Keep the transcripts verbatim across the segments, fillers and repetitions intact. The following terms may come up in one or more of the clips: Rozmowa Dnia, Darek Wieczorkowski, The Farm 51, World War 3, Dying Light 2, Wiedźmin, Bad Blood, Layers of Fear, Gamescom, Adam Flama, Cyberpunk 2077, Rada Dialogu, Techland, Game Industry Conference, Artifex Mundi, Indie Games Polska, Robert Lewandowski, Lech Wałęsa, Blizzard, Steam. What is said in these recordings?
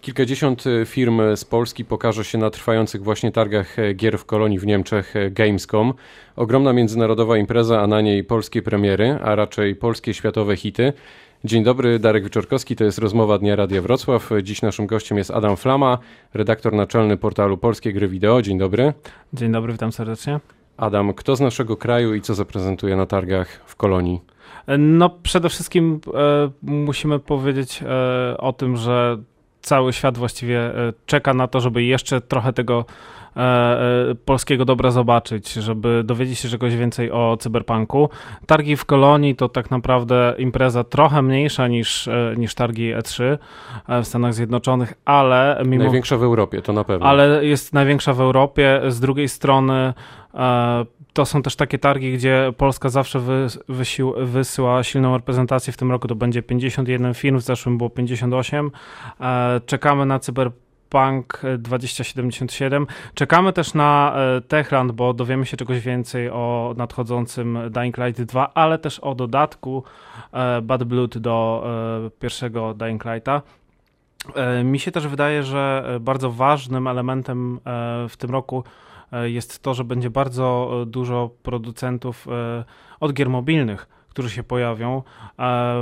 Kilkadziesiąt firm z Polski pokaże się na trwających właśnie targach gier w Kolonii w Niemczech Gamescom. Ogromna międzynarodowa impreza, a na niej polskie premiery, a raczej polskie światowe hity. Dzień dobry, Darek Wieczorkowski, to jest Rozmowa Dnia Radia Wrocław. Dziś naszym gościem jest Adam Flama, redaktor naczelny portalu Polskie Gry Wideo. Dzień dobry. Dzień dobry, witam serdecznie. Adam, kto z naszego kraju i co zaprezentuje na targach w Kolonii? No przede wszystkim e, musimy powiedzieć e, o tym, że cały świat właściwie czeka na to, żeby jeszcze trochę tego e, polskiego dobra zobaczyć, żeby dowiedzieć się czegoś więcej o cyberpunku. Targi w Kolonii to tak naprawdę impreza trochę mniejsza niż, e, niż targi E trzy w Stanach Zjednoczonych, ale... Mimo, największa w Europie, to na pewno. Ale jest największa w Europie. Z drugiej strony e, to są też takie targi, gdzie Polska zawsze wysił, wysyła silną reprezentację. W tym roku to będzie pięćdziesiąt jeden firm, w zeszłym było pięćdziesiąt osiem. Czekamy na Cyberpunk dwa tysiące siedemdziesiąt siedem. Czekamy też na Techland, bo dowiemy się czegoś więcej o nadchodzącym Dying Light dwa, ale też o dodatku Bad Blood do pierwszego Dying Lighta. Mi się też wydaje, że bardzo ważnym elementem w tym roku jest to, że będzie bardzo dużo producentów od gier mobilnych, którzy się pojawią.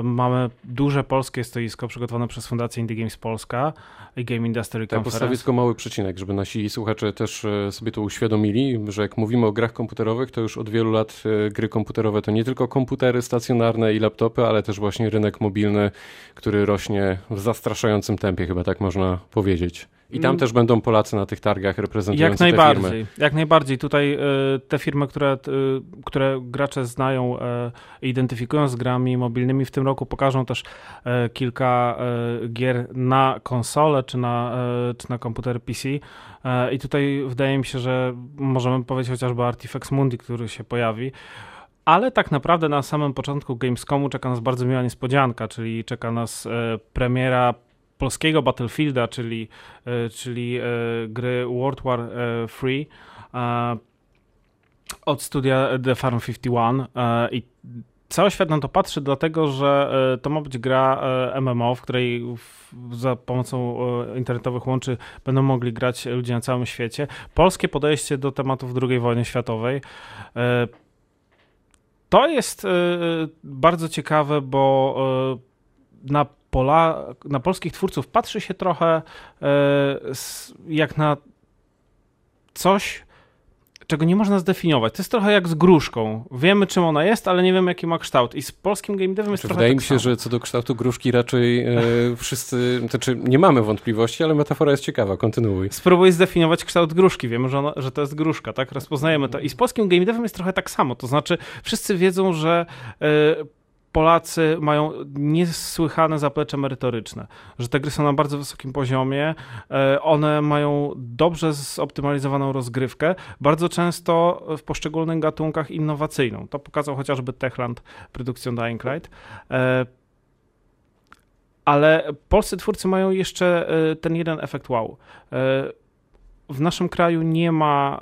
Mamy duże polskie stoisko przygotowane przez Fundację Indie Games Polska i Game Industry Conference. Ja postawię tylko mały przecinek, żeby nasi słuchacze też sobie to uświadomili, że jak mówimy o grach komputerowych, to już od wielu lat gry komputerowe to nie tylko komputery stacjonarne i laptopy, ale też właśnie rynek mobilny, który rośnie w zastraszającym tempie, chyba tak można powiedzieć. I tam też będą Polacy na tych targach reprezentujący jak te firmy. Jak najbardziej. Tutaj y, te firmy, które, y, które gracze znają i y, identyfikują z grami mobilnymi, w tym roku pokażą też y, kilka y, gier na konsole czy na, y, czy na komputery P C. Y, I tutaj wydaje mi się, że możemy powiedzieć chociażby Artifex Mundi, który się pojawi. Ale tak naprawdę na samym początku Gamescomu czeka nas bardzo miła niespodzianka, czyli czeka nas y, premiera polskiego Battlefielda, czyli, czyli gry World War trzy od studia The Farm pięćdziesiąt jeden i cały świat na to patrzy, dlatego że to ma być gra M M O, w której za pomocą internetowych łączy będą mogli grać ludzie na całym świecie. Polskie podejście do tematów drugiej wojny światowej. To jest bardzo ciekawe, bo na Pola, na polskich twórców patrzy się trochę y, s, jak na coś, czego nie można zdefiniować. To jest trochę jak z gruszką. Wiemy, czym ona jest, ale nie wiemy, jaki ma kształt. I z polskim game devem jest znaczy, trochę wydaje tak mi się, samo. Że co do kształtu gruszki raczej y, wszyscy, znaczy nie mamy wątpliwości, ale metafora jest ciekawa. Kontynuuj. Spróbuj zdefiniować kształt gruszki. Wiemy, że, ona, że to jest gruszka, tak? Rozpoznajemy to. I z polskim game devem jest trochę tak samo. To znaczy wszyscy wiedzą, że y, Polacy mają niesłychane zaplecze merytoryczne, że te gry są na bardzo wysokim poziomie, one mają dobrze zoptymalizowaną rozgrywkę, bardzo często w poszczególnych gatunkach innowacyjną. To pokazał chociażby Techland produkcją Dying Light. Ale polscy twórcy mają jeszcze ten jeden efekt wow. W naszym kraju nie ma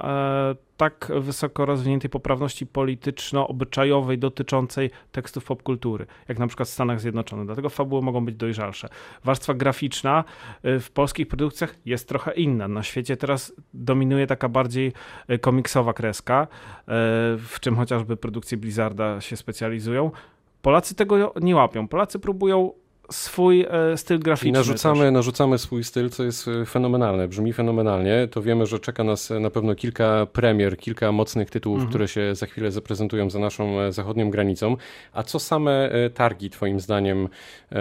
tak wysoko rozwiniętej poprawności polityczno-obyczajowej dotyczącej tekstów popkultury, jak na przykład w Stanach Zjednoczonych. Dlatego fabuły mogą być dojrzalsze. Warstwa graficzna w polskich produkcjach jest trochę inna. Na świecie teraz dominuje taka bardziej komiksowa kreska, w czym chociażby produkcje Blizzarda się specjalizują. Polacy tego nie łapią. Polacy próbują swój e, styl graficzny. I narzucamy, narzucamy swój styl, co jest fenomenalne, brzmi fenomenalnie. To wiemy, że czeka nas na pewno kilka premier, kilka mocnych tytułów, mhm. które się za chwilę zaprezentują za naszą zachodnią granicą. A co same targi twoim zdaniem e,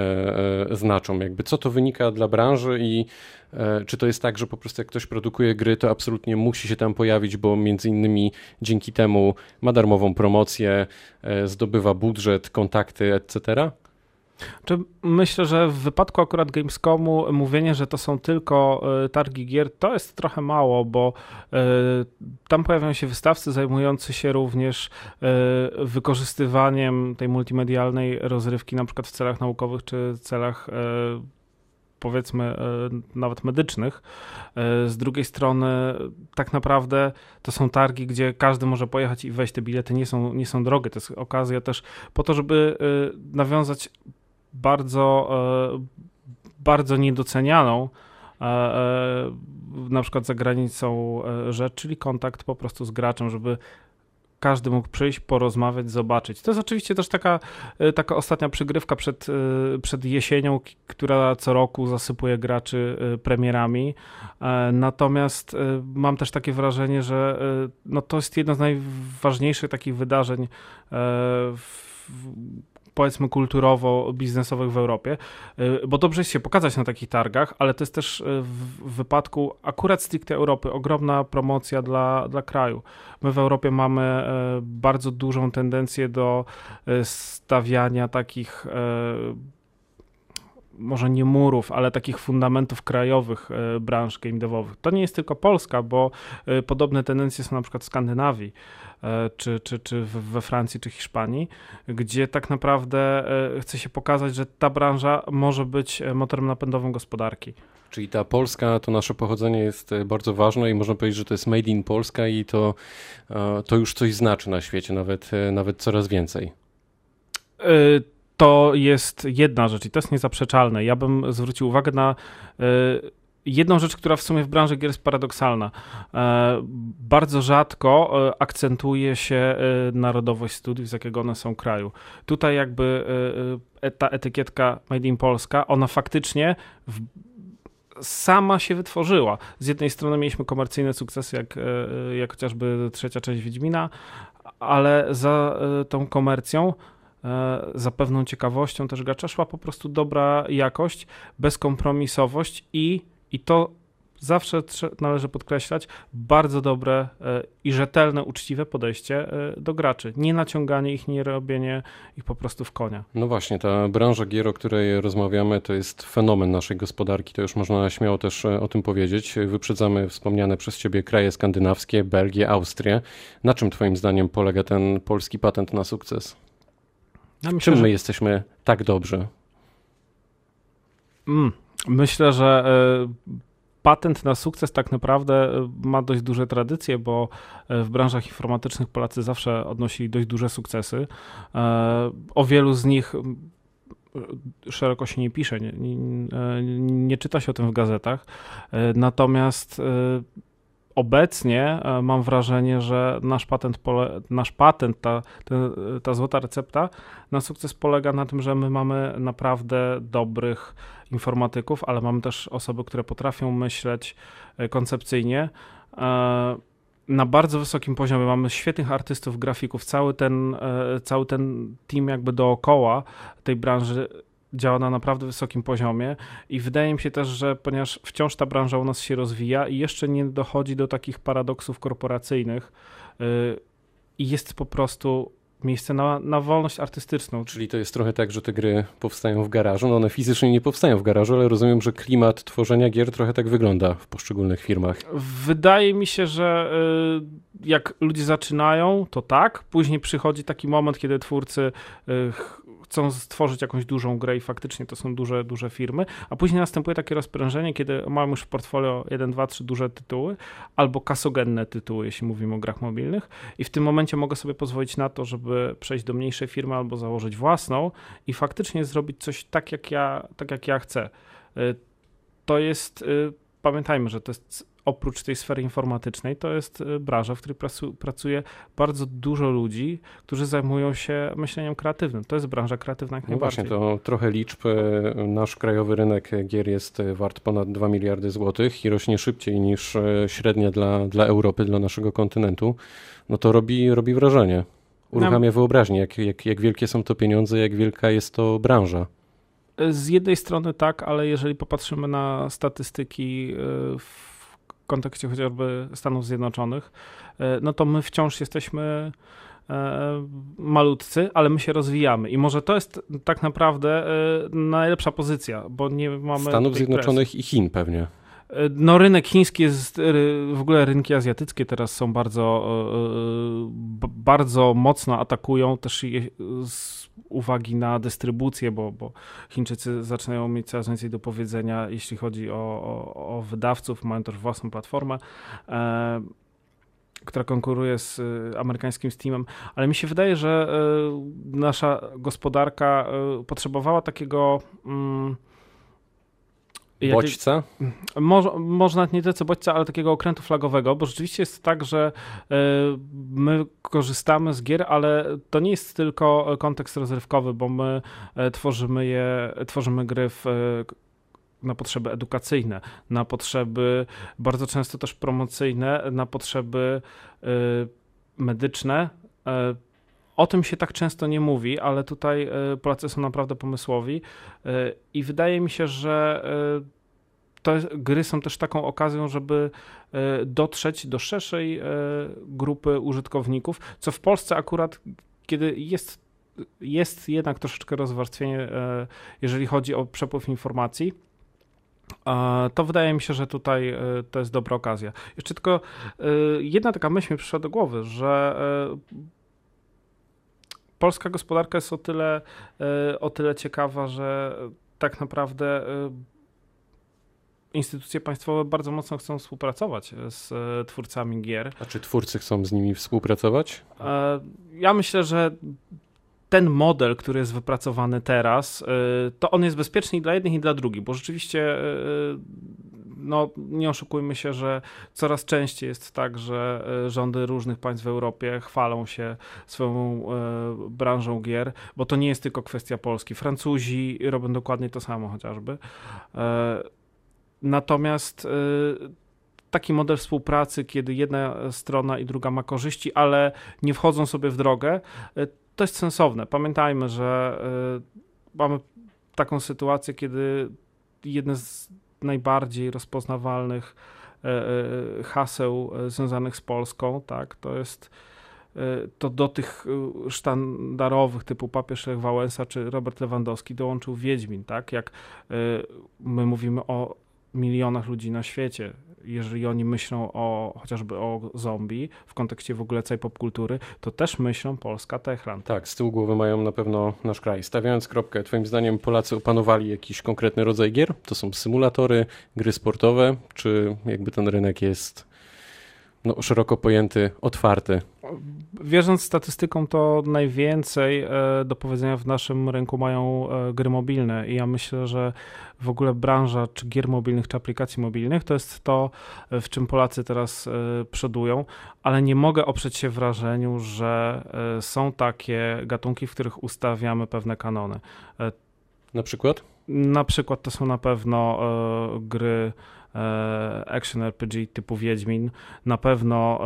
e, znaczą? Jakby co to wynika dla branży i e, czy to jest tak, że po prostu jak ktoś produkuje gry, to absolutnie musi się tam pojawić, bo między innymi dzięki temu ma darmową promocję, e, zdobywa budżet, kontakty, et cetera? Myślę, że w wypadku akurat Gamescomu mówienie, że to są tylko targi gier, to jest trochę mało, bo tam pojawiają się wystawcy zajmujący się również wykorzystywaniem tej multimedialnej rozrywki, na przykład w celach naukowych czy celach powiedzmy nawet medycznych. Z drugiej strony tak naprawdę to są targi, gdzie każdy może pojechać i wejść. Te bilety nie są, nie są drogie. To jest okazja też po to, żeby nawiązać bardzo, bardzo niedocenianą na przykład za granicą rzecz, czyli kontakt po prostu z graczem, żeby każdy mógł przyjść, porozmawiać, zobaczyć. To jest oczywiście też taka, taka ostatnia przygrywka przed, przed jesienią, która co roku zasypuje graczy premierami. Natomiast mam też takie wrażenie, że no to jest jedno z najważniejszych takich wydarzeń w, powiedzmy kulturowo-biznesowych w Europie, bo dobrze jest się pokazać na takich targach, ale to jest też w wypadku akurat stricte Europy ogromna promocja dla, dla kraju. My w Europie mamy bardzo dużą tendencję do stawiania takich może nie murów, ale takich fundamentów krajowych branż game devowych. To nie jest tylko Polska, bo podobne tendencje są na przykład w Skandynawii, czy, czy, czy we Francji, czy Hiszpanii, gdzie tak naprawdę chce się pokazać, że ta branża może być motorem napędowym gospodarki. Czyli ta Polska, to nasze pochodzenie jest bardzo ważne i można powiedzieć, że to jest made in Polska i to, to już coś znaczy na świecie, nawet, nawet coraz więcej. Y- To jest jedna rzecz i to jest niezaprzeczalne. Ja bym zwrócił uwagę na y, jedną rzecz, która w sumie w branży gier jest paradoksalna. Y, bardzo rzadko y, akcentuje się y, narodowość studiów, z jakiego one są kraju. Tutaj jakby y, y, ta etykietka Made in Polska, ona faktycznie w, sama się wytworzyła. Z jednej strony mieliśmy komercyjne sukcesy, jak, y, jak chociażby trzecia część Wiedźmina, ale za y, tą komercją za pewną ciekawością też gracza szła po prostu dobra jakość, bezkompromisowość i, i to zawsze trze- należy podkreślać, bardzo dobre i rzetelne, uczciwe podejście do graczy. Nie naciąganie ich, nie robienie ich po prostu w konia. No właśnie, ta branża gier, o której rozmawiamy, to jest fenomen naszej gospodarki. To już można śmiało też o tym powiedzieć. Wyprzedzamy wspomniane przez ciebie kraje skandynawskie, Belgię, Austrię. Na czym twoim zdaniem polega ten polski patent na sukces? Ja myślę, Czym my że... jesteśmy tak dobrzy? Myślę, że patent na sukces tak naprawdę ma dość duże tradycje, bo w branżach informatycznych Polacy zawsze odnosili dość duże sukcesy. O wielu z nich szeroko się nie pisze, nie, nie, nie czyta się o tym w gazetach. Natomiast obecnie mam wrażenie, że nasz patent, pole, nasz patent ta, ta złota recepta na sukces polega na tym, że my mamy naprawdę dobrych informatyków, ale mamy też osoby, które potrafią myśleć koncepcyjnie na bardzo wysokim poziomie. Mamy świetnych artystów, grafików, cały ten, cały ten team jakby dookoła tej branży działa na naprawdę wysokim poziomie i wydaje mi się też, że ponieważ wciąż ta branża u nas się rozwija i jeszcze nie dochodzi do takich paradoksów korporacyjnych i jest po prostu miejsce na, na wolność artystyczną. Czyli to jest trochę tak, że te gry powstają w garażu, no one fizycznie nie powstają w garażu, ale rozumiem, że klimat tworzenia gier trochę tak wygląda w poszczególnych firmach. Wydaje mi się, że jak ludzie zaczynają, to tak, później przychodzi taki moment, kiedy twórcy chcą stworzyć jakąś dużą grę i faktycznie to są duże, duże firmy, a później następuje takie rozprężenie, kiedy mamy już w portfolio jeden, dwa, trzy duże tytuły albo kasogenne tytuły, jeśli mówimy o grach mobilnych i w tym momencie mogę sobie pozwolić na to, żeby przejść do mniejszej firmy albo założyć własną i faktycznie zrobić coś tak, jak ja, tak jak ja chcę. To jest, pamiętajmy, że to jest oprócz tej sfery informatycznej, to jest branża, w której pracuje bardzo dużo ludzi, którzy zajmują się myśleniem kreatywnym. To jest branża kreatywna jak najbardziej. No właśnie, to trochę liczb. Nasz krajowy rynek gier jest wart ponad dwa miliardy złotych i rośnie szybciej niż średnia dla, dla Europy, dla naszego kontynentu. No to robi, robi wrażenie. Uruchamia wyobraźnię, jak, jak, jak wielkie są to pieniądze, jak wielka jest to branża. Z jednej strony tak, ale jeżeli popatrzymy na statystyki w w kontekście chociażby Stanów Zjednoczonych, no to my wciąż jesteśmy malutcy, ale my się rozwijamy i może to jest tak naprawdę najlepsza pozycja, bo nie mamy... Stanów Zjednoczonych presji. I Chin pewnie. No rynek chiński jest, w ogóle rynki azjatyckie teraz są bardzo, bardzo mocno atakują też je, z uwagi na dystrybucję, bo, bo Chińczycy zaczynają mieć coraz więcej do powiedzenia, jeśli chodzi o, o, o wydawców, mają też własną platformę, e, która konkuruje z amerykańskim Steamem, ale mi się wydaje, że e, nasza gospodarka e, potrzebowała takiego... Mm, bodźca? Mo, może nawet nie tyle co bodźca, ale takiego okrętu flagowego, bo rzeczywiście jest tak, że y, my korzystamy z gier, ale to nie jest tylko kontekst rozrywkowy, bo my y, tworzymy je, tworzymy gry w y, na potrzeby edukacyjne, na potrzeby bardzo często też promocyjne, na potrzeby y, medyczne. Y, o tym się tak często nie mówi, ale tutaj y, Polacy są naprawdę pomysłowi y, i wydaje mi się, że y, te gry są też taką okazją, żeby y, dotrzeć do szerszej y, grupy użytkowników, co w Polsce akurat, kiedy jest jest jednak troszeczkę rozwarstwienie, y, jeżeli chodzi o przepływ informacji, to wydaje mi się, że tutaj to jest dobra okazja. Jeszcze tylko jedna taka myśl mi przyszła do głowy, że polska gospodarka jest o tyle, o tyle ciekawa, że tak naprawdę instytucje państwowe bardzo mocno chcą współpracować z twórcami gier. A czy twórcy chcą z nimi współpracować? Ja myślę, że ten model, który jest wypracowany teraz, to on jest bezpieczny i dla jednych, i dla drugich, bo rzeczywiście, no nie oszukujmy się, że coraz częściej jest tak, że rządy różnych państw w Europie chwalą się swoją branżą gier, bo to nie jest tylko kwestia Polski. Francuzi robią dokładnie to samo chociażby. Natomiast taki model współpracy, kiedy jedna strona i druga ma korzyści, ale nie wchodzą sobie w drogę, to jest sensowne. Pamiętajmy, że y, mamy taką sytuację, kiedy jedne z najbardziej rozpoznawalnych y, y, haseł związanych z Polską, tak, to jest y, to do tych y, sztandarowych typu papież Lech Wałęsa czy Robert Lewandowski dołączył Wiedźmin, tak, jak y, my mówimy o milionach ludzi na świecie. Jeżeli oni myślą o chociażby o zombie w kontekście w ogóle całej popkultury, to też myślą Polska, Techland. Tak, z tyłu głowy mają na pewno nasz kraj. Stawiając kropkę, twoim zdaniem Polacy opanowali jakiś konkretny rodzaj gier? To są symulatory, gry sportowe, czy jakby ten rynek jest no, szeroko pojęty, otwarty? Wierząc statystykom, to najwięcej do powiedzenia w naszym rynku mają gry mobilne i ja myślę, że w ogóle branża czy gier mobilnych, czy aplikacji mobilnych to jest to, w czym Polacy teraz przodują, ale nie mogę oprzeć się wrażeniu, że są takie gatunki, w których ustawiamy pewne kanony. Na przykład? Na przykład to są na pewno gry action R P G typu Wiedźmin, na pewno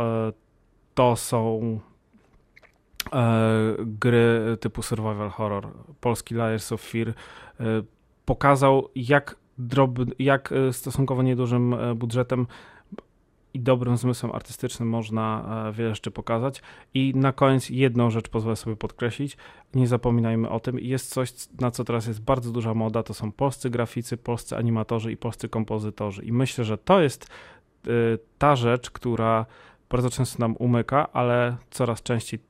to są e, gry typu survival horror. Polski Layers of Fear e, pokazał, jak, drob, jak stosunkowo niedużym budżetem i dobrym zmysłem artystycznym można wiele rzeczy pokazać. I na koniec jedną rzecz pozwolę sobie podkreślić. Nie zapominajmy o tym. Jest coś, na co teraz jest bardzo duża moda. To są polscy graficy, polscy animatorzy i polscy kompozytorzy. I myślę, że to jest e, ta rzecz, która bardzo często nam umyka, ale coraz częściej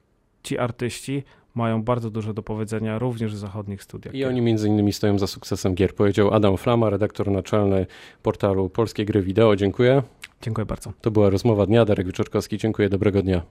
ci artyści mają bardzo dużo do powiedzenia również w zachodnich studiach. I oni między innymi stoją za sukcesem gier. Powiedział Adam Flama, redaktor naczelny portalu Polskie Gry Wideo. Dziękuję. Dziękuję bardzo. To była Rozmowa Dnia. Darek Wieczorkowski. Dziękuję. Dobrego dnia.